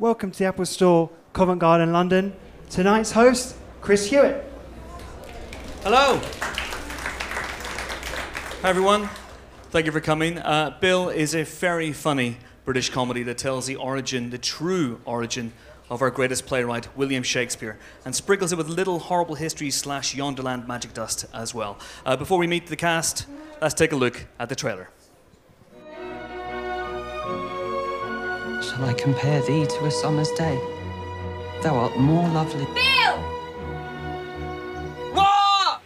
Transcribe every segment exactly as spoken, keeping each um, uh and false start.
Welcome to the Apple Store, Covent Garden, London. Tonight's host, Chris Hewitt. Hello. Hi everyone. Thank you for coming. Uh, Bill is a very funny British comedy that tells the origin, the true origin, of our greatest playwright, William Shakespeare, and sprinkles it with little Horrible Histories slash Yonderland magic dust as well. Uh, before we meet the cast, let's take a look at the trailer. Shall I compare thee to a summer's day? Thou art more lovely. Bill! What?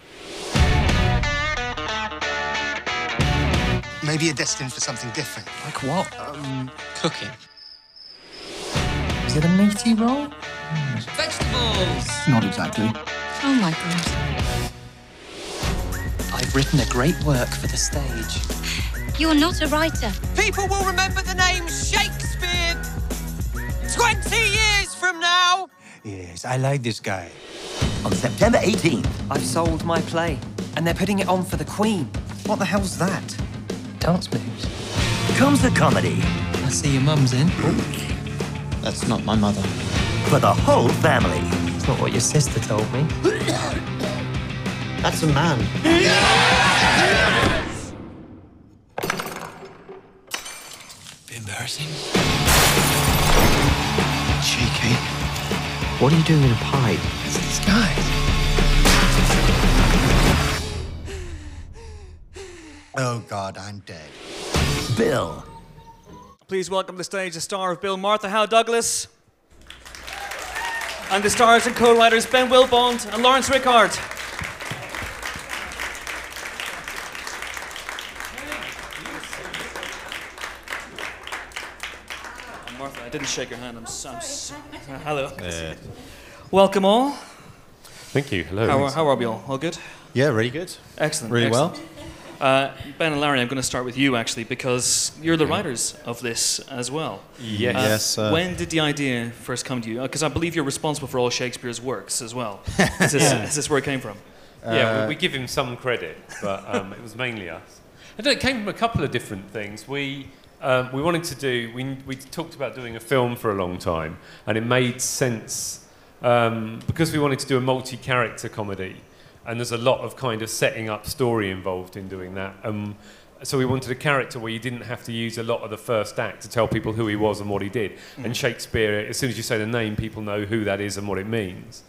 Maybe you're destined for something different. Like what? Um, cooking. Is it a meaty roll? Mm. Vegetables! Not exactly. Oh my God. I've written a great work for the stage. You're not a writer. People will remember the name Shakespeare twenty years from now! Yes, I like this guy. On September eighteenth, I've sold my play, and they're putting it on for the Queen. What the hell's that? Dance moves. Comes the comedy. I see your mum's in. Ooh. That's not my mother. For the whole family. It's not what your sister told me. That's a man. Yes! Be embarrassing. Cheeky. What do you do in a pie? It's these guys. Oh, God, I'm dead. Bill. Please welcome to the stage the star of Bill, Martha Howe-Douglas, and the stars and co-writers Ben Willbond and Laurence Rickard. Oh, Martha, I didn't shake your hand. I'm so hello. Yeah. Welcome all. Thank you. Hello. How are, how are we all? All good? Yeah, really good. Excellent. Really Excellent. well. Uh, Ben and Larry, I'm going to start with you, actually, because you're the writers of this as well. Yes. Uh, yes uh, when did the idea first come to you? Because uh, I believe you're responsible for all Shakespeare's works as well. Is this, yeah. is this where it came from? Uh, yeah, we, we give him some credit, but um, it was mainly us. I don't know, it came from a couple of different things. We, um, we wanted to do... We, we talked about doing a film for a long time, and it made sense um, because we wanted to do a multi-character comedy. And there's a lot of kind of setting up story involved in doing that. Um, so we wanted a character where you didn't have to use a lot of the first act to tell people who he was and what he did. Mm. And Shakespeare, as soon as you say the name, people know who that is and what it means.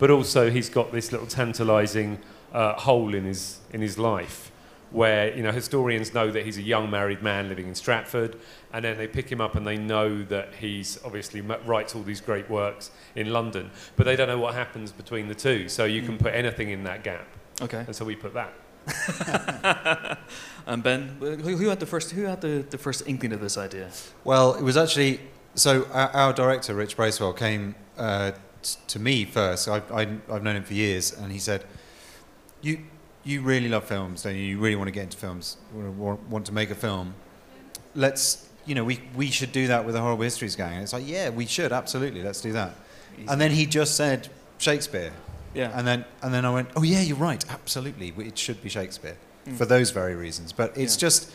But also he's got this little tantalising uh, hole in his, in his life where, you know, historians know that he's a young married man living in Stratford, and then they pick him up and they know that he's obviously writes all these great works in London, but they don't know what happens between the two, so you can put anything in that gap. Okay. And so we put that. And Ben, who, who had the first, who had the, the first inkling of this idea? Well, it was actually, so our, our director, Rich Bracewell, came uh, to me first. I, I, I've known him for years, and he said, you... You really love films, don't you? You really want to get into films, want to make a film. Let's, you know, we, we should do that with the Horrible Histories gang. And it's like, yeah, we should, absolutely, let's do that. Easy. And then he just said, Shakespeare. Yeah. And then, and then I went, oh yeah, you're right, absolutely, it should be Shakespeare, mm. for those very reasons. But it's yeah. just,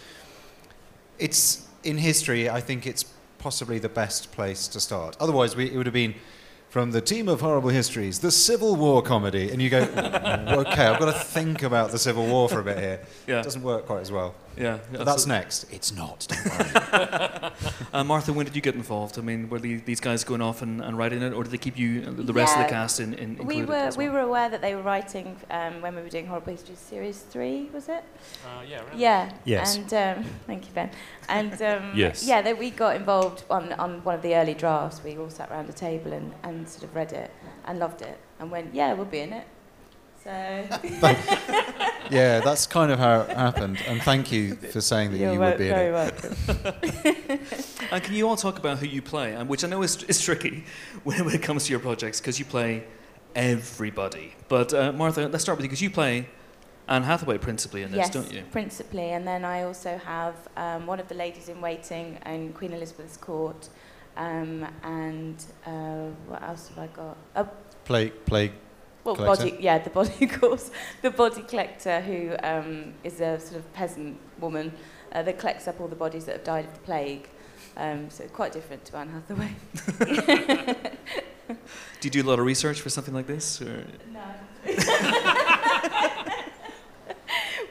it's, in history, I think it's possibly the best place to start. Otherwise, we, it would have been, from the team of Horrible Histories, the Civil War comedy. And you go, okay, I've got to think about the Civil War for a bit here. Yeah. It doesn't work quite as well. Yeah, yeah, but that's next. It's not, don't worry. uh, Martha, when did you get involved? I mean, were the, these guys going off and, and writing it, or did they keep you, the rest yeah. of the cast, in, in included? We were, well? we were aware that they were writing um, when we were doing Horrible Histories Series three, was it? Uh, yeah, right. Yeah. Yes. And, um, thank you, Ben. And um, yes. yeah, they, we got involved on, on one of the early drafts. We all sat around a table and, and sort of read it and loved it and went, yeah, we'll be in it. So yeah, that's kind of how it happened. And thank you for saying that You're you would be in it. You're very welcome. And can you all talk about who you play, and which I know is, is tricky when, when it comes to your projects, because you play everybody. But uh, Martha, let's start with you, because you play Anne Hathaway principally in this, yes, don't you? Yes, principally. And then I also have um, one of the ladies in waiting in Queen Elizabeth's court. Um, and uh, what else have I got? Uh, Plague, plague well, collector? Body, yeah, the body, of course. The body collector, who um, is a sort of peasant woman uh, that collects up all the bodies that have died of the plague. Um, so quite different to Anne Hathaway. Do you do a lot of research for something like this? Or? No.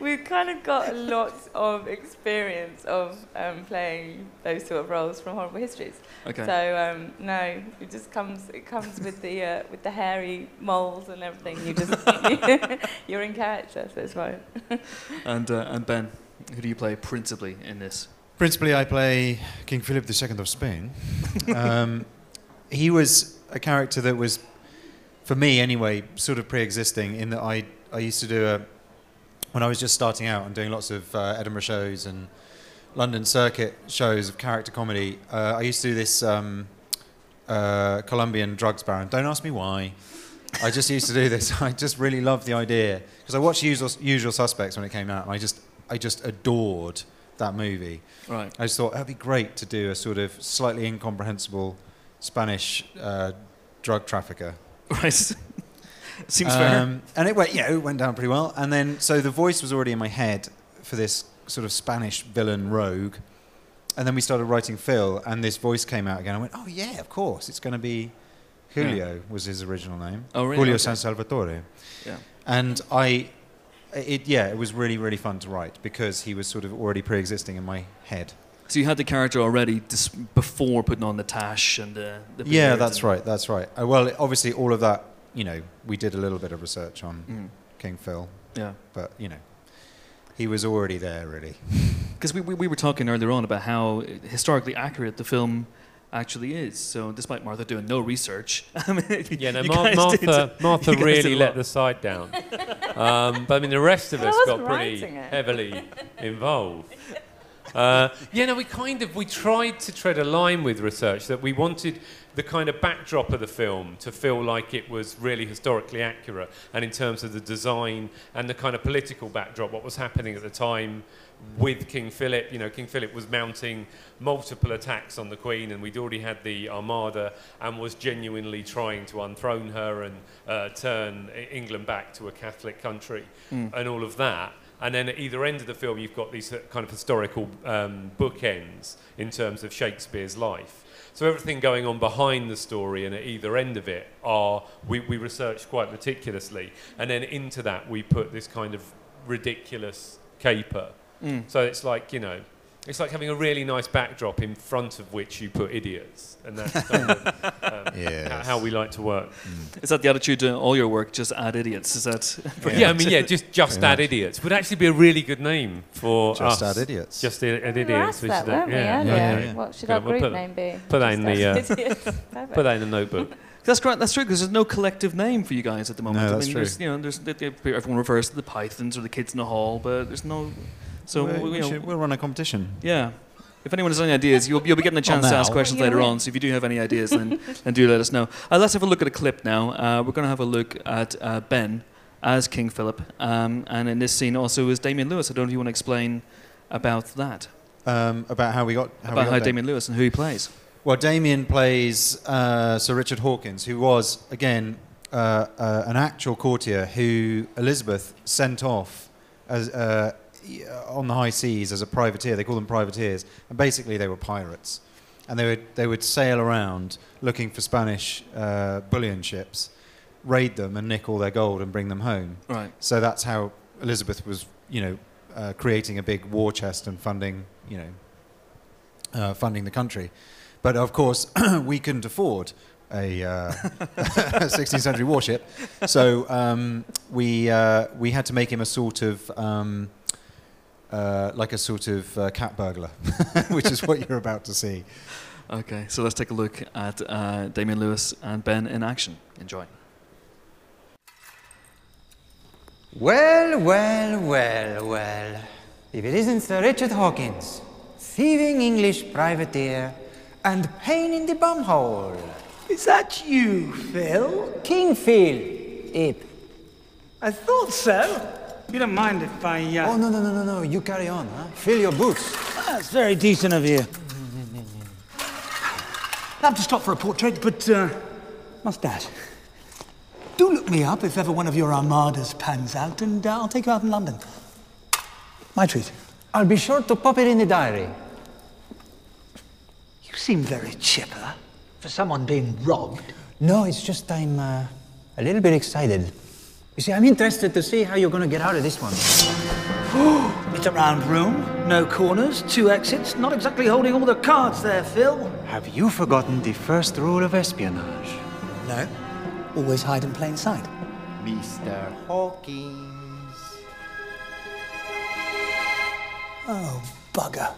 We've kind of got a lot of experience of um, playing those sort of roles from Horrible Histories. Okay. So um, no, it just comes. It comes with the uh, with the hairy moles and everything. You just you're in character, so it's fine. And uh, and Ben, who do you play principally in this? Principally, I play King Philip the Second of Spain. Um, he was a character that was, for me anyway, sort of pre-existing in that I I used to do a. When I was just starting out and doing lots of uh, Edinburgh shows and London circuit shows of character comedy, uh, I used to do this um, uh, Colombian drugs baron. Don't ask me why. I just used to do this. I just really loved the idea because I watched Usual, Usual Suspects when it came out, and I just I just adored that movie. Right. I just thought that'd be great to do a sort of slightly incomprehensible Spanish uh, drug trafficker. Right. Seems fair. Um, and it went, you know, it went down pretty well. And then, so the voice was already in my head for this sort of Spanish villain rogue. And then we started writing Phil, and this voice came out again. I went, oh yeah, of course, it's going to be Julio, yeah. was his original name. Oh really? Julio okay. San Salvatore. Yeah. And I, it yeah, it was really, really fun to write because he was sort of already pre-existing in my head. So you had the character already just before putting on the tash and the. the yeah, that's right, that's right. Uh, well, it, obviously, all of that. You know, we did a little bit of research on mm. King Phil. Yeah. But, you know, he was already there, really. Because we, we, we were talking earlier on about how historically accurate the film actually is. So despite Martha doing no research... I mean, yeah, no, Mar Martha, did, Martha really let the site down. um, but, I mean, the rest of us got pretty it. heavily involved. Uh, yeah, no, we kind of... We tried to tread a line with research that we wanted... the kind of backdrop of the film to feel like it was really historically accurate, and in terms of the design and the kind of political backdrop, what was happening at the time with King Philip. You know, King Philip was mounting multiple attacks on the Queen, and we'd already had the Armada and was genuinely trying to unthrone her and uh, turn England back to a Catholic country mm. and all of that. And then at either end of the film, you've got these kind of historical um, bookends in terms of Shakespeare's life. So everything going on behind the story and at either end of it are, we, we researched quite meticulously. And then into that, we put this kind of ridiculous caper. Mm. So it's like, you know, it's like having a really nice backdrop in front of which you put idiots. And that's kind of, um, yes. how we like to work. Mm. Is that the attitude to all your work, just add idiots? Is that... Yeah, yeah I mean, yeah, just, just add much. idiots. Would actually be a really good name for just us. Just add idiots. Just add idiots. We that, should, yeah. We, yeah. Yeah. Okay. What should Go our group we'll put, name be? Put that, in the, uh, put that in the notebook. That's great. That's true. Because there's no collective name for you guys at the moment. No, that's I mean, true. There's, you know, there's, they, they, everyone refers to the Pythons or the kids in the hall, but there's no... So we, we, we should, we'll run a competition. Yeah. If anyone has any ideas, you'll, you'll be getting a chance oh, to ask questions later on. So if you do have any ideas, then, then do let us know. Uh, let's have a look at a clip now. Uh, we're going to have a look at uh, Ben as King Philip. Um, and in this scene also is Damien Lewis. I don't know if you want to explain about that. Um, about how we got... How about we got how Damien, Damien Lewis and who he plays. Well, Damien plays uh, Sir Richard Hawkins, who was, again, uh, uh, an actual courtier who Elizabeth sent off as... Uh, on the high seas as a privateer. They call them privateers, and basically they were pirates, and they would they would sail around looking for Spanish uh, bullion ships, raid them and nick all their gold and bring them home. Right. So that's how Elizabeth was, you know, uh, creating a big war chest and funding, you know, uh, funding the country. But of course, we couldn't afford a uh, sixteenth century warship, so um, we uh, we had to make him a sort of um, Uh, like a sort of uh, cat burglar, which is what you're about to see. Okay, so let's take a look at uh, Damien Lewis and Ben in action. Enjoy. Well, well, well, well. If it isn't Sir Richard Hawkins, thieving English privateer and pain in the bum hole. Is that you, Phil? King Phil, it. I thought so. You don't mind if I... Uh... Oh, no, no, no, no, no. You carry on, huh? Fill your boots. That's very decent of you. I have to stop for a portrait, but, uh, mustad. Do look me up if ever one of your armadas pans out, and uh, I'll take you out in London. My treat. I'll be sure to pop it in the diary. seem very chipper for someone being robbed. No, it's just I'm uh, a little bit excited. You see, I'm interested to see how you're going to get out of this one. It's a round room, no corners, two exits. Not exactly holding all the cards there, Phil. Have you forgotten the first rule of espionage? No. Always hide in plain sight. Mister Hawkins. Oh, bugger.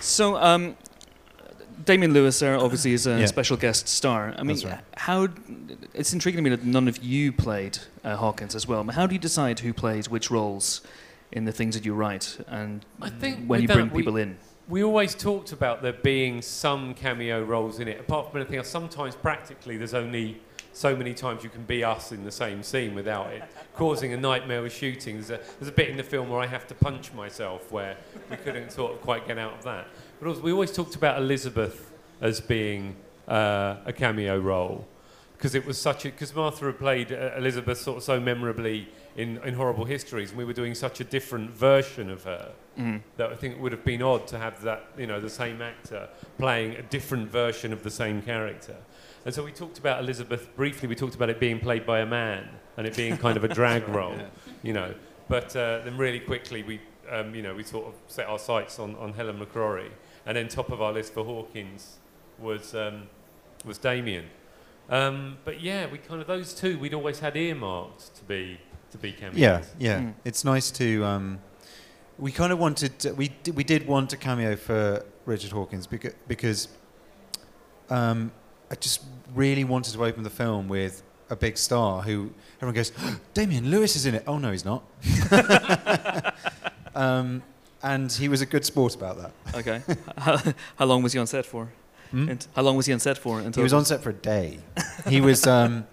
So, um... Damien Lewis there obviously is a yeah. special guest star. I mean, right. how it's intriguing to me that none of you played uh, Hawkins as well. How do you decide who plays which roles in the things that you write and I think when you bring that, people we, in? We always talked about there being some cameo roles in it. Apart from anything else, sometimes practically there's only so many times you can be us in the same scene without it causing a nightmare with shooting. There's a, there's a bit in the film where I have to punch myself where we couldn't sort of quite get out of that. But also, we always talked about Elizabeth as being uh, a cameo role because it was such a... Because Martha had played uh, Elizabeth sort of so memorably in, in Horrible Histories, and we were doing such a different version of her mm. that I think it would have been odd to have that, you know, the same actor playing a different version of the same character. And so we talked about Elizabeth briefly. We talked about it being played by a man and it being kind of a drag role, yeah. you know. But uh, then really quickly, we, um, you know, we sort of set our sights on, on Helen McCrory. And then top of our list for Hawkins was um, was Damien. Um, but yeah, we kind of those two we'd always had earmarked to be to be cameos. Yeah, yeah. Mm. It's nice to. Um, we kind of wanted to, we d we did want a cameo for Richard Hawkins beca because um, I just really wanted to open the film with a big star who everyone goes, oh, Damien Lewis is in it. Oh no, he's not. um, And he was a good sport about that. Okay. How, how long was he on set for? Hmm? And how long was he on set for? Until he was on set for a day. He was. Um,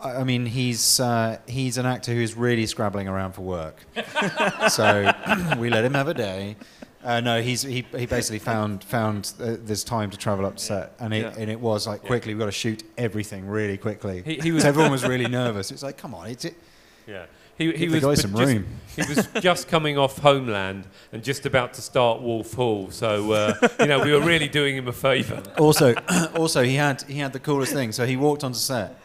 I mean, he's uh, he's an actor who is really scrabbling around for work. So we let him have a day. Uh, no, he's he he basically found found uh, this time to travel up to set, and it yeah. and it was like quickly yeah. we got to shoot everything really quickly. He, he was so everyone was really nervous. It's like, come on, it's it. Yeah. He, he, was guy some just, room. he was just coming off Homeland and just about to start Wolf Hall, so uh, you know we were really doing him a favour. Also, also he had he had the coolest thing. So he walked onto set,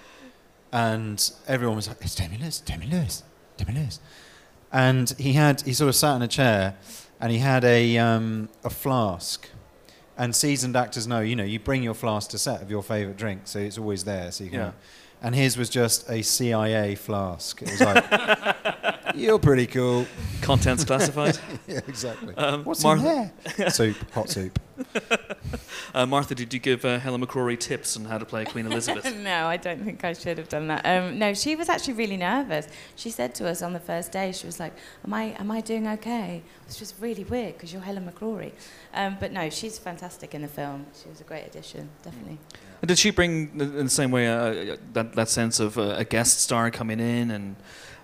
and everyone was like, "It's Damien Lewis, Damien Lewis, Damien Lewis," and he had he sort of sat in a chair, and he had a um, a flask, and seasoned actors know you know you bring your flask to set of your favourite drink, so it's always there, so you can. Yeah. And his was just a C I A flask. It was like, you're pretty cool. Contents classified. Yeah, exactly. Um, What's Mar in there? Soup, hot soup. uh, Martha, did you give uh, Helen McCrory tips on how to play Queen Elizabeth? No, I don't think I should have done that. Um, no, she was actually really nervous. She said to us on the first day, she was like, am I, am I doing okay? It's just really weird because you're Helen McCrory. Um, but no, she's fantastic in the film. She was a great addition, definitely. Mm. And did she bring, in the same way, uh, that, that sense of uh, a guest star coming in and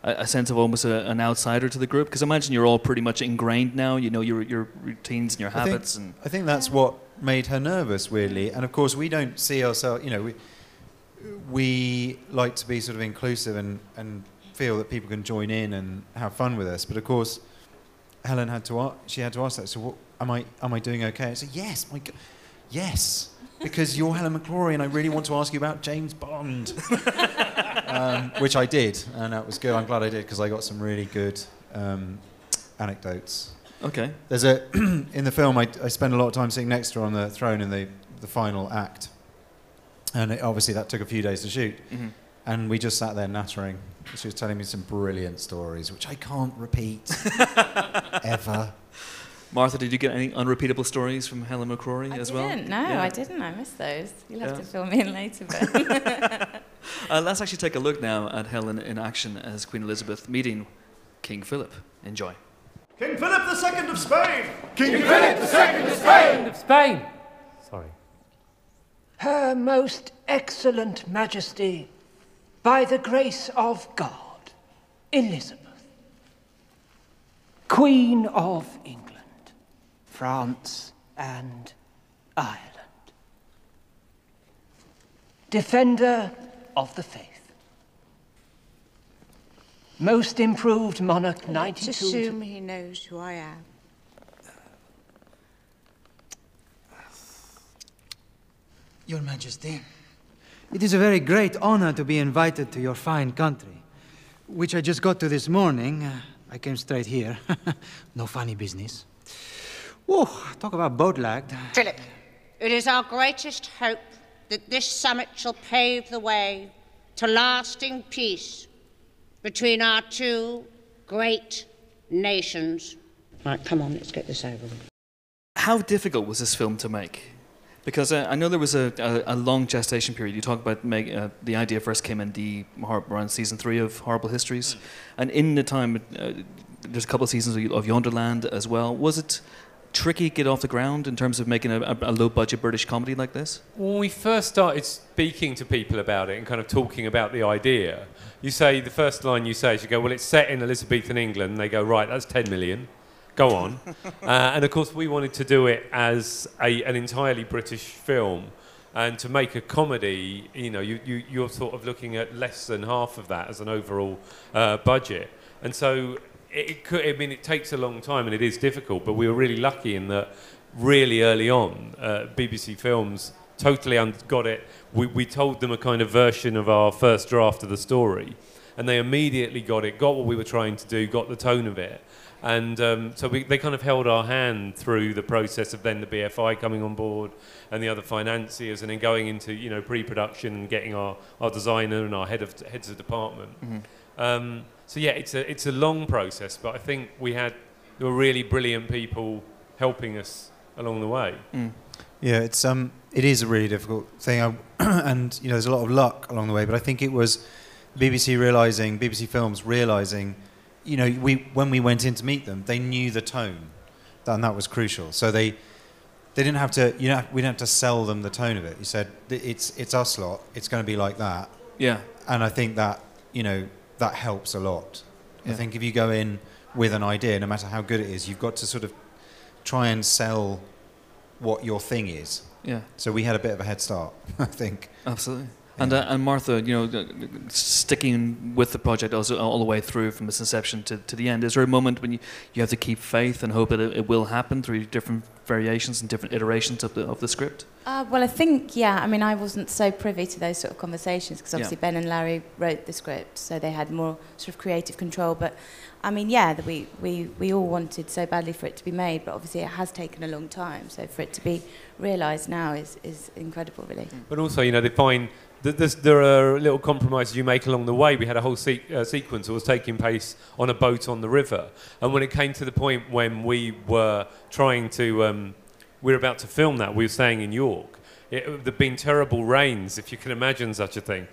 a, a sense of almost a, an outsider to the group? Because I imagine you're all pretty much ingrained now. You know your, your routines and your habits. I think, and I think that's what made her nervous, weirdly. And, of course, we don't see ourselves... You know, we, we like to be sort of inclusive and, and feel that people can join in and have fun with us. But, of course, Helen had to, she had to ask that. So, what, am, I, am I doing OK? I said, yes, my God, yes. Because you're Helen McCrory and I really want to ask you about James Bond. um, which I did, and that was good. I'm glad I did, because I got some really good um, anecdotes. Okay. There's a... in the film, I, I spend a lot of time sitting next to her on the throne in the, the final act. And it, obviously that took a few days to shoot. Mm-hmm. And we just sat there nattering. She was telling me some brilliant stories, which I can't repeat. Ever. Martha, did you get any unrepeatable stories from Helen McCrory I as well? I didn't, no, yeah. I didn't. I missed those. You'll have yeah. to fill me in later. But uh, let's actually take a look now at Helen in action as Queen Elizabeth meeting King Philip. Enjoy. King Philip the Second of Spain! King, King Philip the Second of Spain! of Spain! Sorry. Her Most Excellent Majesty, by the grace of God, Elizabeth, Queen of England, France and Ireland, defender of the faith, Most improved monarch, ninety-two... Let's assume he knows who I am. Your Majesty, it is a very great honor to be invited to your fine country, which I just got to this morning. Uh, I came straight here. No funny business. Whoa, talk about boat-lagged. Philip, it is our greatest hope that this summit shall pave the way to lasting peace between our two great nations. Right, come on, let's get this over with. How difficult was this film to make? Because uh, I know there was a, a, a long gestation period. You talk about make, uh, the idea first came in the, around season three of Horrible Histories. Mm. And in the time, uh, there's a couple of seasons of Yonderland as well. Was it tricky to get off the ground in terms of making a, a low-budget British comedy like this? When we first started speaking to people about it and kind of talking about the idea, you say, the first line you say is you go, well, it's set in Elizabethan England. And they go, right, that's ten million. Go on. Uh, and of course we wanted to do it as a, an entirely British film, and to make a comedy, you know, you, you, you're sort of looking at less than half of that as an overall uh, budget. And so it, it could, I mean, it takes a long time and it is difficult, but we were really lucky in that really early on, uh, B B C Films totally un- got it. We, we told them a kind of version of our first draft of the story, and they immediately got it, got what we were trying to do, got the tone of it. And um, so we, they kind of held our hand through the process of then the B F I coming on board and the other financiers, and then going into, you know, pre-production and getting our, our designer and our head of, heads of department. Mm-hmm. Um, so yeah, it's a, it's a long process, but I think we had, there were really brilliant people helping us along the way. Mm. Yeah, it's, um, it is a really difficult thing. I, and, you know, there's a lot of luck along the way, but I think it was B B C realising, B B C Films realising, you know, we, when we went in to meet them, they knew the tone, and that was crucial. So they, they didn't have to, you know, we didn't have to sell them the tone of it. You said, it's, it's our slot, it's going to be like that. Yeah. And I think that, you know, that helps a lot. Yeah. I think if you go in with an idea, no matter how good it is, you've got to sort of try and sell what your thing is. Yeah. So we had a bit of a head start, I think. Absolutely. And, uh, and Martha, you know, sticking with the project also, all the way through from its inception to, to the end, is there a moment when you, you have to keep faith and hope that it, it will happen through different variations and different iterations of the, of the script? Uh, well, I think, yeah. I mean, I wasn't so privy to those sort of conversations because obviously yeah. Ben and Larry wrote the script, so they had more sort of creative control. But, I mean, yeah, we, we, we all wanted so badly for it to be made, but obviously it has taken a long time, so for it to be realised now is, is incredible, really. But also, you know, they find... There's, there are little compromises you make along the way. We had a whole se uh, sequence that was taking place on a boat on the river. And when it came to the point when we were trying to, um, we were about to film that, we were staying in York. It, there'd been terrible rains, if you can imagine such a thing.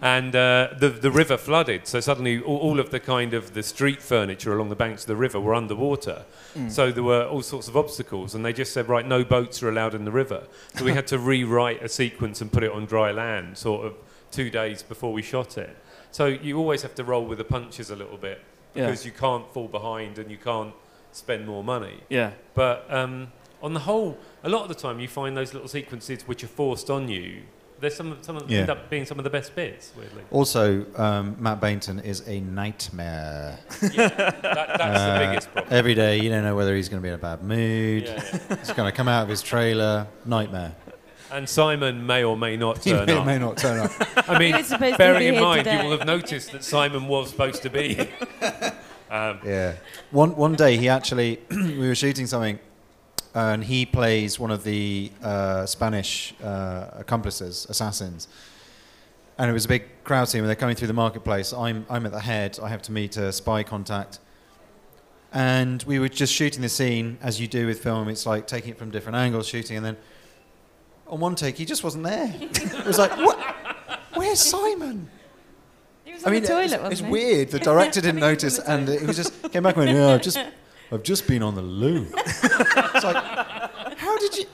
And uh, the, the river flooded, so suddenly all, all of the kind of the street furniture along the banks of the river were underwater. Mm. So there were all sorts of obstacles, and they just said, right, no boats are allowed in the river. So we had to rewrite a sequence and put it on dry land, sort of two days before we shot it. So you always have to roll with the punches a little bit, because yeah. you can't fall behind and you can't spend more money. Yeah. But um, on the whole, a lot of the time you find those little sequences which are forced on you. There's some of, some of yeah. end up being some of the best bits, weirdly. Also, um, Matt Bainton is a nightmare. Yeah, that, that's uh, the biggest problem. Every day, you don't know whether he's going to be in a bad mood. Yeah, yeah. He's going to come out of his trailer. Nightmare. And Simon may or may not turn he may up. He may not turn up. I mean, bearing in mind, today. You will have noticed that Simon was supposed to be. um, yeah. One, one day, he actually... we were shooting something... and he plays one of the uh, Spanish uh, accomplices, assassins. And it was a big crowd scene when they're coming through the marketplace. I'm, I'm at the head. I have to meet a spy contact. And we were just shooting the scene, as you do with film. It's like taking it from different angles, shooting, and then on one take, he just wasn't there. It was like, what? Where's Simon? He was I mean, the toilet, it's, wasn't it's he? weird. The director didn't notice, and it was just came back and went, no, just... I've just been on the loo. It's like, how did you...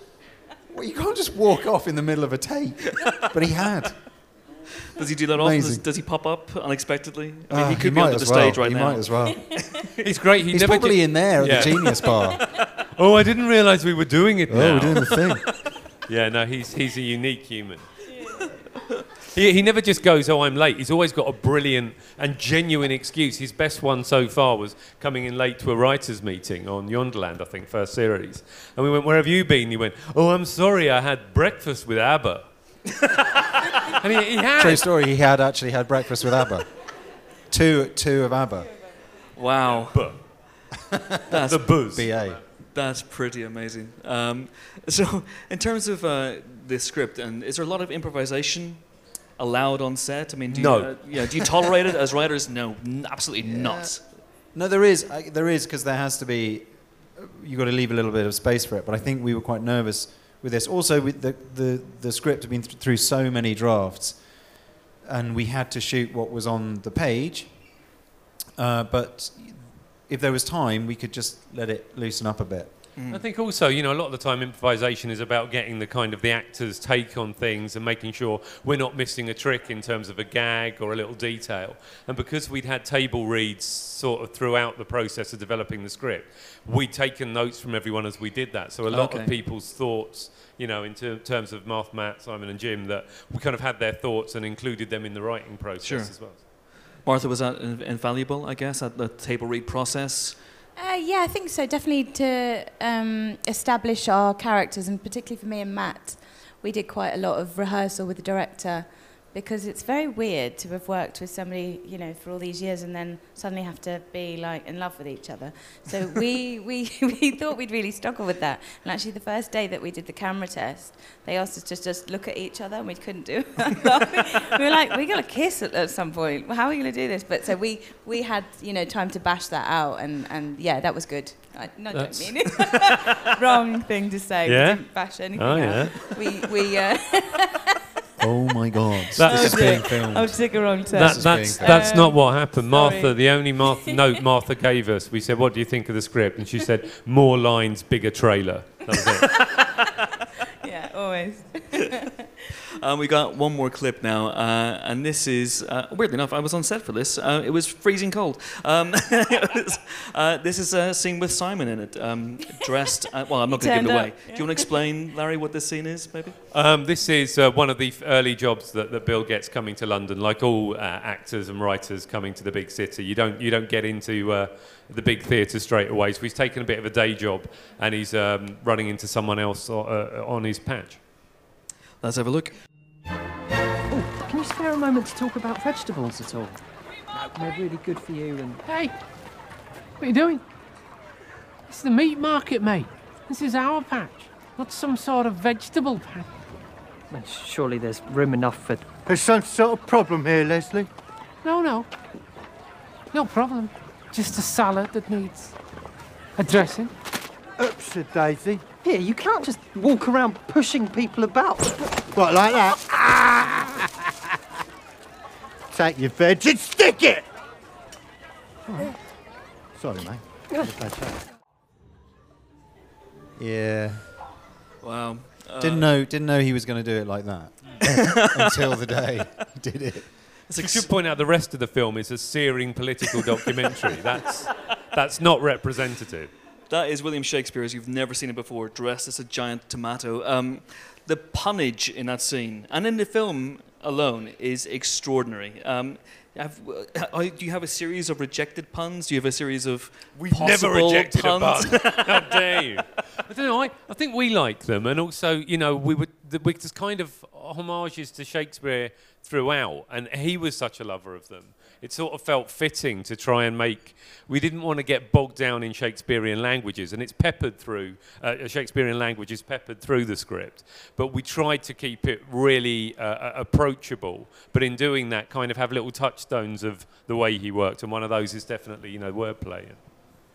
Well, you can't just walk off in the middle of a take. But he had. Does he do that often? Does, does he pop up unexpectedly? I mean, uh, he could he be on the well. stage right he now. He might as well. He's great. He He's never probably in there at yeah. the Genius Bar. Oh, I didn't realise we were doing it now. Oh, we're doing the thing. Yeah, no, he's, he's a unique human. He, he never just goes, oh, I'm late. He's always got a brilliant and genuine excuse. His best one so far was coming in late to a writer's meeting on Yonderland, I think, first series. And we went, where have you been? He went, oh, I'm sorry, I had breakfast with ABBA. And he, he had. True story, he had actually had breakfast with ABBA. two, two of ABBA. Wow. ABBA. That's the booze. B A. That's pretty amazing. Um, so in terms of uh, the script, and is there a lot of improvisation allowed on set? I mean, do no. you, uh, yeah, do you tolerate it as writers? No, n absolutely yeah. not. No, there is, I, there is, because there has to be. You've got to leave a little bit of space for it. But I think we were quite nervous with this. Also, with the the, the script had been th through so many drafts, and we had to shoot what was on the page. Uh, but if there was time, we could just let it loosen up a bit. Mm. I think also, you know, a lot of the time improvisation is about getting the kind of the actor's take on things and making sure we're not missing a trick in terms of a gag or a little detail. And because we'd had table reads sort of throughout the process of developing the script, we'd taken notes from everyone as we did that. So a lot okay. of people's thoughts, you know, in ter terms of Martha, Matt, Simon and Jim, that we kind of had their thoughts and included them in the writing process sure. as well. Martha, was that invaluable, I guess, at the table read process? Uh, yeah, I think so. Definitely to um, establish our characters, and particularly for me and Matt, we did quite a lot of rehearsal with the director, because it's very weird to have worked with somebody, you know, for all these years and then suddenly have to be like in love with each other. So we, we, we thought we'd really struggle with that. And actually the first day that we did the camera test, they asked us to just, just look at each other, and we couldn't do it. We were like, we got to kiss at, at some point. How are we going to do this? But so we, we had, you know, time to bash that out, and, and yeah, that was good. I, no, That's don't mean it. Wrong thing to say. Yeah? We didn't bash anything oh, out. Yeah. We, we, uh oh my God! That this is being filmed. I took a wrong turn. That, that's that's um, not what happened, Martha. Sorry. The only Martha note Martha gave us. We said, "What do you think of the script?" And she said, "More lines, bigger trailer." That was it. Yeah, always. um, we got one more clip now, uh, and this is uh, weirdly enough, I was on set for this. Uh, it was freezing cold. Um, it was, uh, this is a scene with Simon in it, um, dressed. Uh, well, I'm not going to give it away. Up, yeah. Do you want to explain, Larry, what this scene is, maybe? Um, this is uh, one of the early jobs that, that Bill gets coming to London. Like all uh, actors and writers coming to the big city, you don't you don't get into uh, the big theatre straight away. So he's taken a bit of a day job, and he's um, running into someone else uh, on his patch. Let's have a look. Oh, can you spare a moment to talk about vegetables at all? They're really good for you. And hey, what are you doing? It's the meat market, mate. This is our patch, not some sort of vegetable patch. And surely there's room enough for... There's some sort of problem here, Leslie. No, no. No problem. Just a salad that needs a dressing. Oops-a-daisy. Yeah, you can't just walk around pushing people about. What, like that? Take your veg and stick it! Oh. Sorry, mate. Yeah. Wow. Uh, didn't know, didn't know he was going to do it like that until the day he did it. I should point out the rest of the film is a searing political documentary. That's that's not representative. That is William Shakespeare, as you've never seen it before, dressed as a giant tomato. Um, the punnage in that scene and in the film alone is extraordinary. Um, have, uh, do you have a series of rejected puns? Do you have a series of We've never rejected puns? a pun. How dare you? I don't know, I, I think we like them, and also, you know, we were, we, there's kind of homages to Shakespeare throughout, and he was such a lover of them. It sort of felt fitting to try and make... We didn't want to get bogged down in Shakespearean languages, and it's peppered through... Uh, Shakespearean language is peppered through the script, but we tried to keep it really uh, approachable, but in doing that, kind of have little touchstones of the way he worked, and one of those is definitely, you know, wordplay.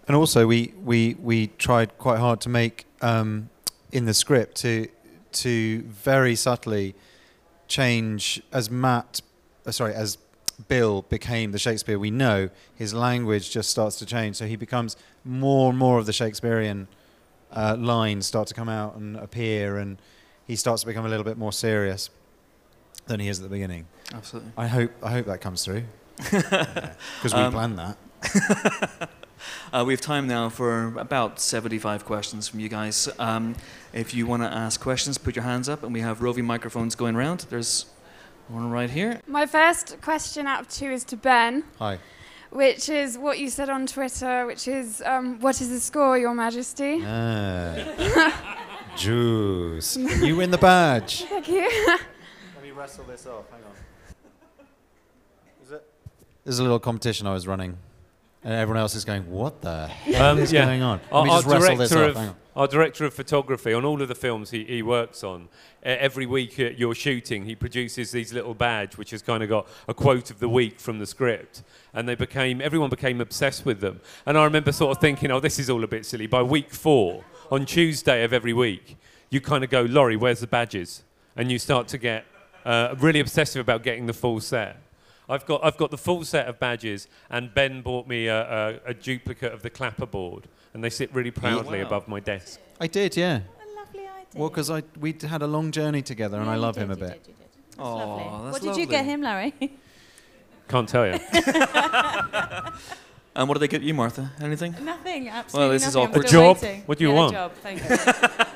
And also, we we we tried quite hard to make um, in the script to to very subtly change as Matt, uh, sorry, as Bill became the Shakespeare we know. His language just starts to change, so he becomes more and more of the Shakespearean uh, lines start to come out and appear, and he starts to become a little bit more serious than he is at the beginning. Absolutely. I hope I hope that comes through because we um, planned that. Uh, we have time now for about seventy-five questions from you guys. Um, if you want to ask questions, put your hands up, and we have roving microphones going around. There's One right here. My first question out of two is to Ben. Hi. Which is what you said on Twitter, which is, um, what is the score, Your Majesty? Ah. Juice. You win the badge. Thank you. Let me wrestle this off. Hang on. Is it? This is a little competition I was running. And everyone else is going, what the hell um, is yeah. going on? Let our, me just wrestle this off. Hang on. Our director of photography, on all of the films he, he works on, uh, every week uh, you're shooting, he produces these little badge, which has kind of got a quote of the week from the script. And they became, everyone became obsessed with them. And I remember sort of thinking, oh, this is all a bit silly. By week four, on Tuesday of every week, you kind of go, Laurie, where's the badges? And you start to get uh, really obsessive about getting the full set. I've got, I've got the full set of badges, and Ben bought me a, a, a duplicate of the clapperboard, and they sit really proudly oh, wow. above my desk. I did, yeah. What a lovely idea. Well, because we had a long journey together, and yeah, I love did, him a bit. Did, you did. That's oh, lovely. That's what did lovely. you get him, Larry? Can't tell you. And what did they get you, Martha? Anything? Nothing, absolutely nothing. Well, this nothing. is awkward. A job? Waiting. What do you yeah, want? A job, thank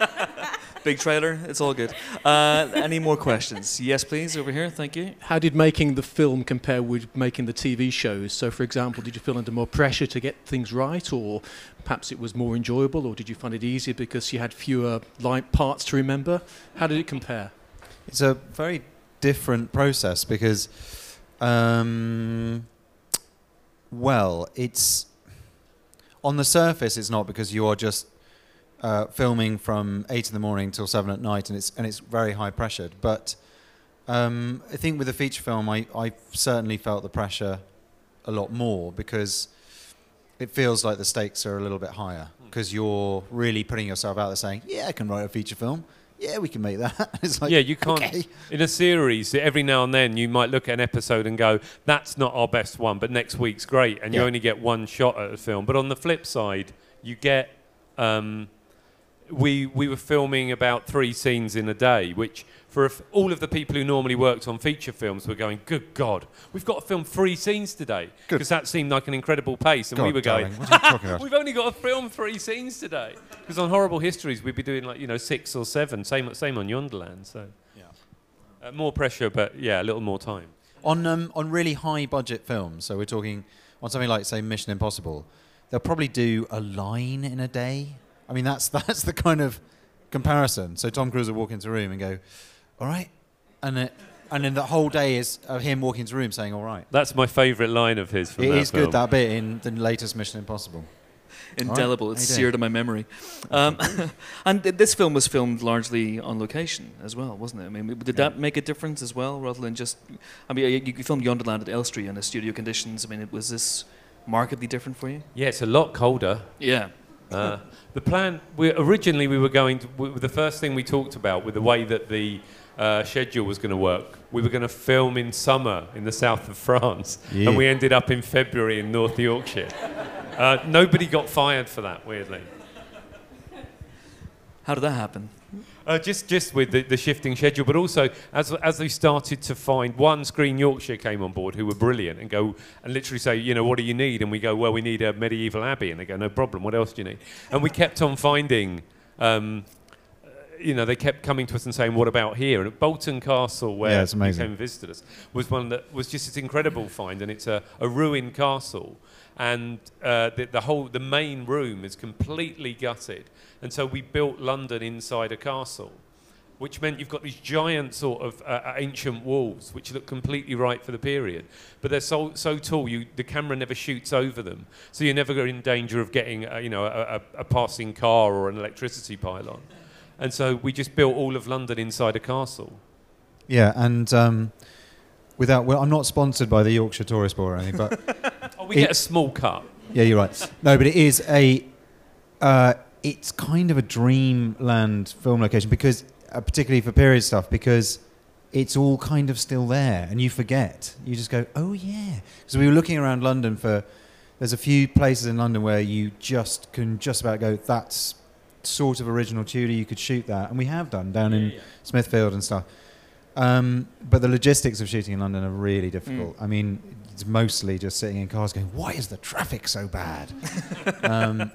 you. Big trailer, it's all good. Uh, any more questions? Yes, please, over here, thank you. How did making the film compare with making the T V shows? So, for example, did you feel under more pressure to get things right, or perhaps it was more enjoyable, or did you find it easier because you had fewer light parts to remember? How did it compare? It's a very different process because, um, well, it's... on the surface, it's not, because you are just... Uh, filming from eight in the morning till seven at night, and it's and it's very high pressured. But um, I think with a feature film, I, I certainly felt the pressure a lot more because it feels like the stakes are a little bit higher because you're really putting yourself out there saying, "Yeah, I can write a feature film. Yeah, we can make that." It's like, yeah, you can't. Okay. In a series, every now and then you might look at an episode and go, "That's not our best one, but next week's great," and yeah. you only get one shot at a film. But on the flip side, you get. Um, We, we were filming about three scenes in a day, which for f all of the people who normally worked on feature films were going, good God, we've got to film three scenes today. Because that seemed like an incredible pace. And God, we were darling, going, what are you talking about? We've only got to film three scenes today. Because on Horrible Histories, we'd be doing like, you know, six or seven. Same, same on Yonderland. So yeah. uh, more pressure, but yeah, a little more time. On, um, on really high budget films, so we're talking on something like, say, Mission Impossible, they'll probably do a line in a day. I mean, that's, that's the kind of comparison. So Tom Cruise will walk into a room and go, all right. And, it, and then the whole day is of him walking into a room saying, all right. That's my favourite line of his from that film. It is good, that bit in the latest Mission Impossible. Indelible. Right. It's seared in my memory. Um, and th this film was filmed largely on location as well, wasn't it? I mean, did yeah. that make a difference as well, rather than just... I mean, you filmed Yonderland at Elstry in the studio conditions. I mean, was this markedly different for you? Yeah, it's a lot colder. Yeah. Uh, the plan, we, originally we were going to, we, the first thing we talked about with the way that the uh, schedule was going to work, we were going to film in summer in the south of France, yeah. and we ended up in February in North Yorkshire. Uh, nobody got fired for that, weirdly. How did that happen? Uh, just, just with the, the shifting schedule, but also as as we started to find, one, Screen Yorkshire came on board, who were brilliant, and go and literally say, you know, what do you need? And we go, well, we need a medieval abbey, and they go, no problem. What else do you need? And we kept on finding, um, you know, they kept coming to us and saying, what about here? And at Bolton Castle, where yeah, they came and visited us, was one that was just an incredible find, and it's a, a ruined castle. And uh, the, the whole, the main room is completely gutted. And so we built London inside a castle, which meant you've got these giant sort of uh, ancient walls, which look completely right for the period. But they're so, so tall, you, the camera never shoots over them. So you're never in danger of getting a, you know, a, a, a passing car or an electricity pylon. And so we just built all of London inside a castle. Yeah, and... Um Without, well, I'm not sponsored by the Yorkshire Tourist Board or anything, but... oh, we get a small cut. Yeah, you're right. No, but it is a... Uh, it's kind of a dreamland film location, because, uh, particularly for period stuff, because it's all kind of still there, and you forget. You just go, oh, yeah. So we were looking around London for... There's a few places in London where you just can just about go, that's sort of original Tudor, you could shoot that. And we have done, down yeah, in yeah. Smithfield and stuff. Um, but the logistics of shooting in London are really difficult. Mm. I mean, it's mostly just sitting in cars going, why is the traffic so bad? um,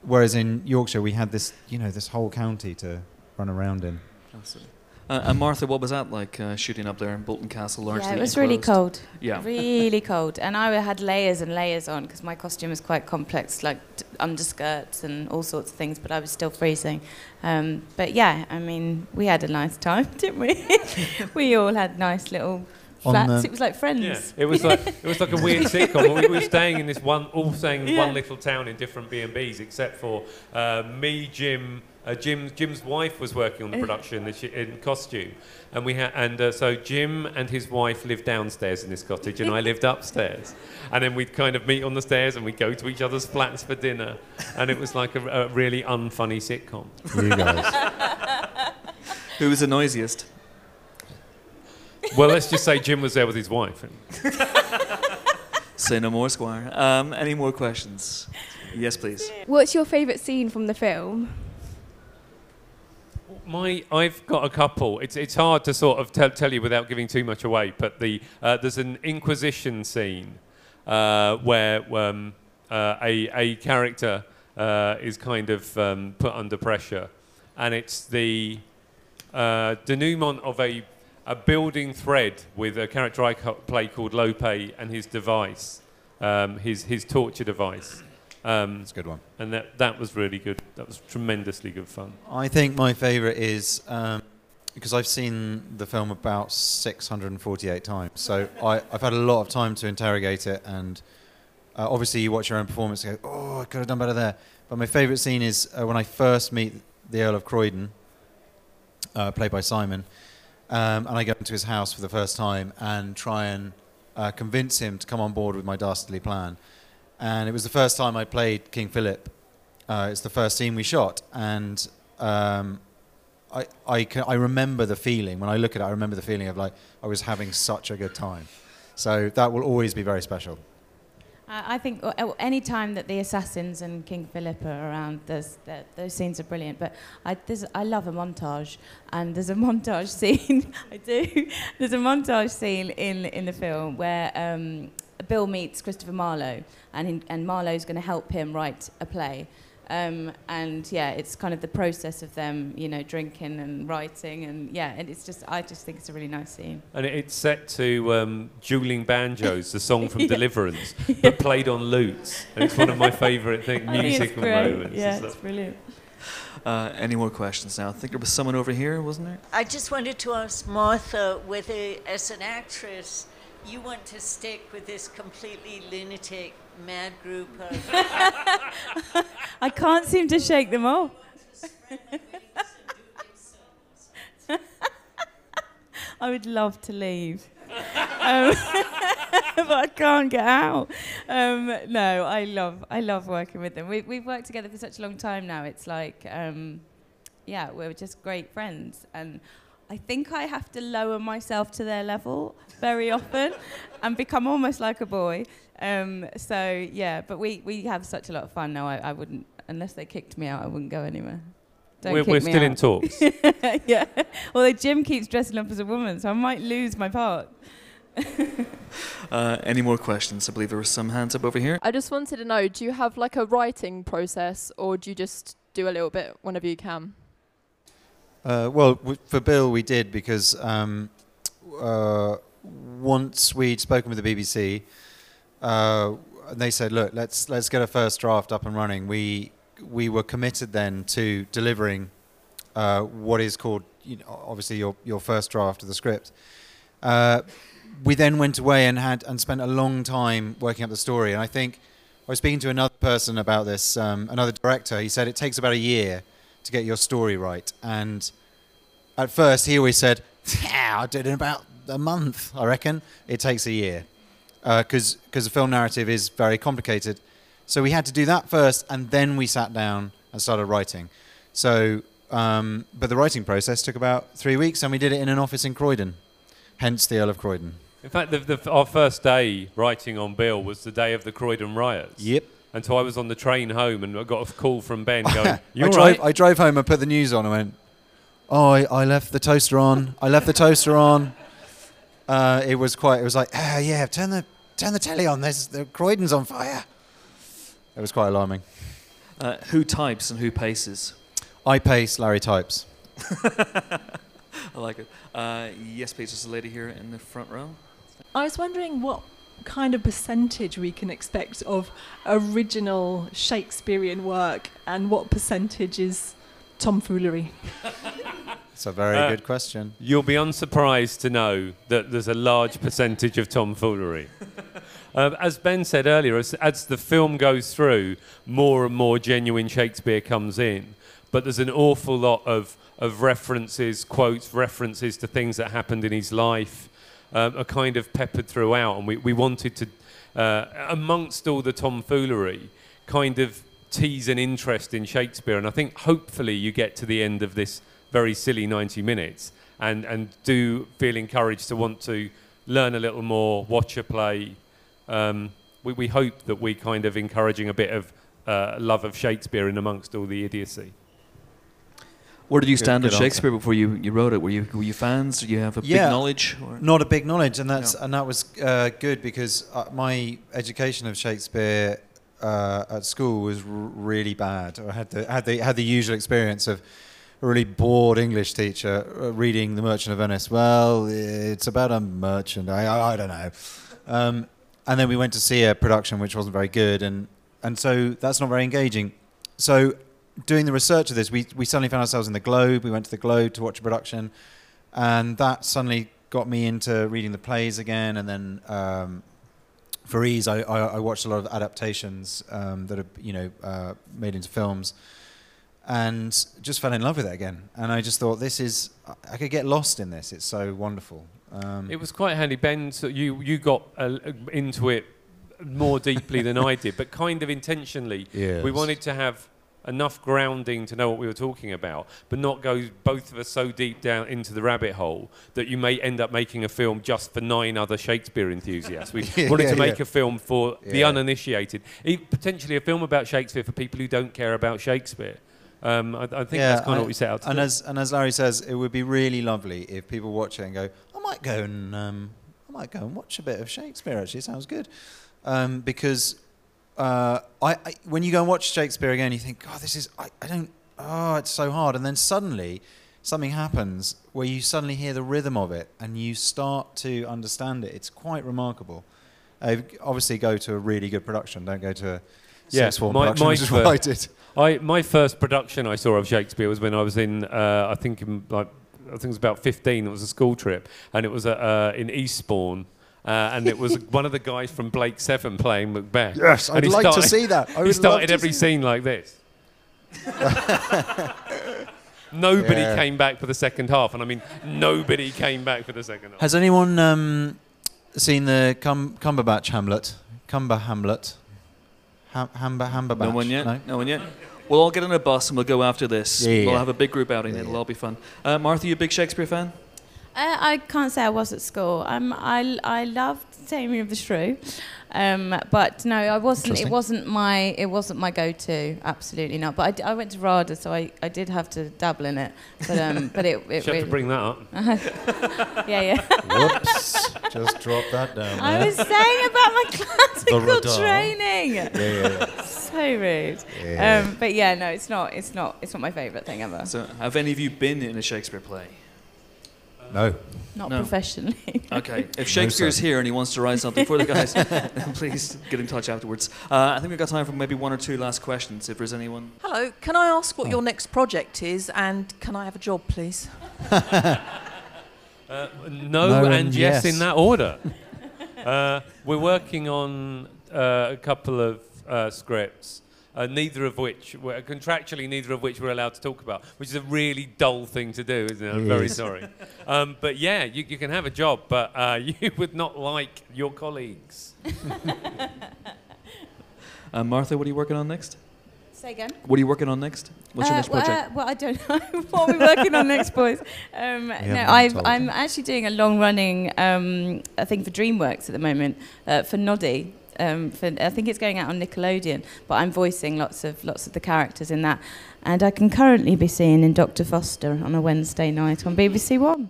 whereas in Yorkshire, we had this, you know, this whole county to run around in. Awesome. Uh, and Martha, what was that like, uh, shooting up there in Bolton Castle? Largely yeah, it was enclosed. Really cold. Yeah, really cold. And I had layers and layers on because my costume was quite complex, like t- underskirts and all sorts of things. But I was still freezing. Um, but yeah, I mean, we had a nice time, didn't we? We all had nice little flats. It was like Friends. Yeah. It was like it was like a weird sitcom. We were staying in this one, all staying in yeah. one little town in different B and B's, except for uh, me, Jim. Uh, Jim, Jim's wife was working on the production in costume, and we had, and uh, so Jim and his wife lived downstairs in this cottage, and I lived upstairs. And then we'd kind of meet on the stairs, and we'd go to each other's flats for dinner, and it was like a, a really unfunny sitcom. You guys. Who was the noisiest? Well, let's just say Jim was there with his wife. Say no more, Squire. Um, any more questions? Yes, please. What's your favourite scene from the film? My, I've got a couple. It's it's hard to sort of tell, tell you without giving too much away. But the uh, there's an Inquisition scene uh, where um, uh, a a character uh, is kind of um, put under pressure, and it's the uh, denouement of a a building thread with a character I play called Lope and his device, um, his his torture device. Um, That's a good one. And that, that was really good. That was tremendously good fun. I think my favourite is, um, because I've seen the film about six hundred forty-eight times, so I, I've had a lot of time to interrogate it, and uh, obviously you watch your own performance and go, oh, I could have done better there. But my favourite scene is uh, when I first meet the Earl of Croydon, uh, played by Simon, um, and I go into his house for the first time and try and uh, convince him to come on board with my dastardly plan. And it was the first time I played King Philip. Uh, it's the first scene we shot. And um, I, I, can, I remember the feeling. When I look at it, I remember the feeling of, like, I was having such a good time. So that will always be very special. Uh, I think any time that the assassins and King Philip are around, there's, there, those scenes are brilliant. But I, I love a montage, and there's a montage scene. I do. There's a montage scene in, in the film where... Um, Bill meets Christopher Marlowe, and and Marlowe's going to help him write a play. Um, and, yeah, it's kind of the process of them, you know, drinking and writing. And, yeah, and it's just, I just think it's a really nice scene. And it's set to um, Dueling Banjos, the song from yeah. Deliverance, yeah. but played on lutes. And it's one of my favourite things, musical moments. Yeah, it's that. Brilliant. Uh, any more questions now? I think there was someone over here, wasn't there? I just wanted to ask Martha whether, as an actress... you want to stick with this completely lunatic, mad group of... I can't seem to shake them all. I would love to leave. Um, but I can't get out. Um, no, I love I love working with them. We, we've worked together for such a long time now. It's like, um, yeah, we're just great friends. And... I think I have to lower myself to their level very often and become almost like a boy. Um, so, yeah, but we, we have such a lot of fun now. I, I wouldn't, unless they kicked me out, I wouldn't go anywhere. Don't we're kick we're me still out. In talks. Yeah. Although Jim keeps dressing up as a woman, so I might lose my part. uh, any more questions? I believe there were some hands up over here. I just wanted to know, do you have like a writing process, or do you just do a little bit whenever you can? Uh, well, w- for Bill, we did, because um, uh, once we'd spoken with the B B C, uh, they said, "Look, let's let's get a first draft up and running." We we were committed then to delivering uh, what is called, you know, obviously your your first draft of the script. Uh, we then went away and had and spent a long time working up the story. And I think I was speaking to another person about this, um, another director. He said it takes about a year to get your story right. And at first he always said, yeah, I did it in about a month, I reckon. It takes a year, because uh, because the film narrative is very complicated. So we had to do that first, and then we sat down and started writing. So, um, but the writing process took about three weeks, and we did it in an office in Croydon, hence the Earl of Croydon. In fact, the, the, our first day writing on Bill was the day of the Croydon riots. Yep. And so I was on the train home, and I got a call from Ben going, "You all right?" I drove home and put the news on and went, oh, I, I left the toaster on. I left the toaster on. Uh, it was quite, it was like, ah, yeah, turn the turn the telly on. There's the Croydon's on fire. It was quite alarming. Uh, who types and who paces? I pace, Larry types. I like it. Uh, yes, please, there's a lady here in the front row. I was wondering what kind of percentage we can expect of original Shakespearean work and what percentage is tomfoolery? It's a very uh, good question. You'll be unsurprised to know that there's a large percentage of tomfoolery. Uh, as Ben said earlier, as, as the film goes through, more and more genuine Shakespeare comes in. But there's an awful lot of, of references, quotes, references to things that happened in his life, uh, are kind of peppered throughout. And we, we wanted to, uh, amongst all the tomfoolery, kind of tease an interest in Shakespeare. And I think hopefully you get to the end of this very silly ninety minutes and, and do feel encouraged to want to learn a little more, watch a play. Um, we, we hope that we're kind of encouraging a bit of uh, love of Shakespeare in amongst all the idiocy. Where did you stand on Shakespeare before you, you wrote it? Were you were you fans? Did you have a yeah, big knowledge? Or? Not a big knowledge, and that's no. and that was uh, good because uh, my education of Shakespeare uh, at school was r really bad. I had the had the had the usual experience of a really bored English teacher reading The Merchant of Venice. Well, it's about a merchant. I, I don't know. Um, and then we went to see a production which wasn't very good, and, and so that's not very engaging. So doing the research of this, we, we suddenly found ourselves in the Globe. We went to the Globe to watch a production, and that suddenly got me into reading the plays again. And then um, for ease, I, I, I watched a lot of adaptations um, that are you know uh, made into films. And just fell in love with it again. And I just thought, this is, I could get lost in this. It's so wonderful. Um, it was quite handy. Ben, so you, you got uh, into it more deeply than I did, but kind of intentionally. Yes. We wanted to have enough grounding to know what we were talking about, but not go, both of us, so deep down into the rabbit hole that you may end up making a film just for nine other Shakespeare enthusiasts. We yeah, wanted to yeah. make a film for yeah. the uninitiated, potentially a film about Shakespeare for people who don't care about Shakespeare. Um, I, I think yeah, that's kind I, of what we set out to and do. As, and as Larry says, it would be really lovely if people watch it and go, I might go and, um, I might go and watch a bit of Shakespeare, actually. It sounds good. Um, because uh, I, I, when you go and watch Shakespeare again, you think, God, this is, I, I don't, oh, it's so hard. And then suddenly something happens where you suddenly hear the rhythm of it and you start to understand it. It's quite remarkable. Uh, obviously, go to a really good production. Don't go to a... Yeah, my, my, first, I, my first production I saw of Shakespeare was when I was in, uh, I think, in, like, I think it was about fifteen. It was a school trip, and it was uh, in Eastbourne, uh, and it was one of the guys from Blake seven playing Macbeth. Yes, and I'd like started, to see that. I he started every scene that. like this. Nobody yeah. came back for the second half, and I mean, nobody came back for the second half. Has anyone um, seen the Cum Cumberbatch Hamlet? Cumber Hamlet. Hamba, Hamba no one yet. No? no one yet. We'll all get on a bus and we'll go after this. Yeah, yeah, we'll yeah. have a big group outing. Yeah, It'll yeah. all be fun. Uh, Martha, you a big Shakespeare fan? Uh, I can't say I was at school. Um, I I loved Taming of the Shrew, um, but no, I wasn't. It wasn't my it wasn't my go-to. Absolutely not. But I, I went to RADA, so I, I did have to dabble in it. But um, but it. it you really have to bring that up. yeah, yeah. Whoops! Just drop that down. I was saying about my classical training. Yeah, yeah, yeah. So rude. Yeah. Um, but yeah, no, it's not. It's not. It's not my favourite thing ever. So, have any of you been in a Shakespeare play? No. Not no. professionally. Okay. If Shakespeare's no, here and he wants to write something for the guys, then please get in touch afterwards. Uh, I think we've got time for maybe one or two last questions, if there's anyone. Hello. Can I ask what oh. your next project is, and can I have a job, please? uh, no, no and, and yes, yes in that order. Uh, we're working on uh, a couple of uh, scripts. Uh, neither of which, were, contractually, neither of which we're allowed to talk about, which is a really dull thing to do, isn't it? I'm yes. very sorry. Um, but yeah, you, you can have a job, but uh, you would not like your colleagues. uh, Martha, what are you working on next? Say again? What are you working on next? What's uh, your next well, project? Uh, well, I don't know what we're working on next, boys. Um, no, I've, I'm actually doing a long-running um, thing for DreamWorks at the moment, uh, for Noddy. Um, for, I think it's going out on Nickelodeon, but I'm voicing lots of lots of the characters in that, and I can currently be seen in Doctor Foster on a Wednesday night on B B C One.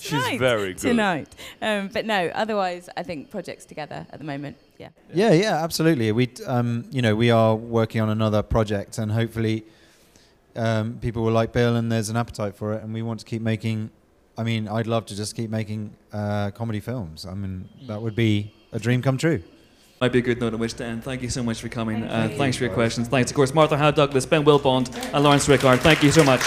She's nice. very good tonight, um, but no. Otherwise, I think projects together at the moment. Yeah. Yeah, yeah, absolutely. We, um, you know, we are working on another project, and hopefully, um, people will like Bill, and there's an appetite for it, and we want to keep making. I mean, I'd love to just keep making uh, comedy films. I mean, that would be a dream come true. Might be a good note on which to end. Thank you so much for coming. Thank uh, thanks for your questions. Thanks, of course, Martha Howe-Douglas, Ben Willbond, and Laurence Rickard. Thank you so much.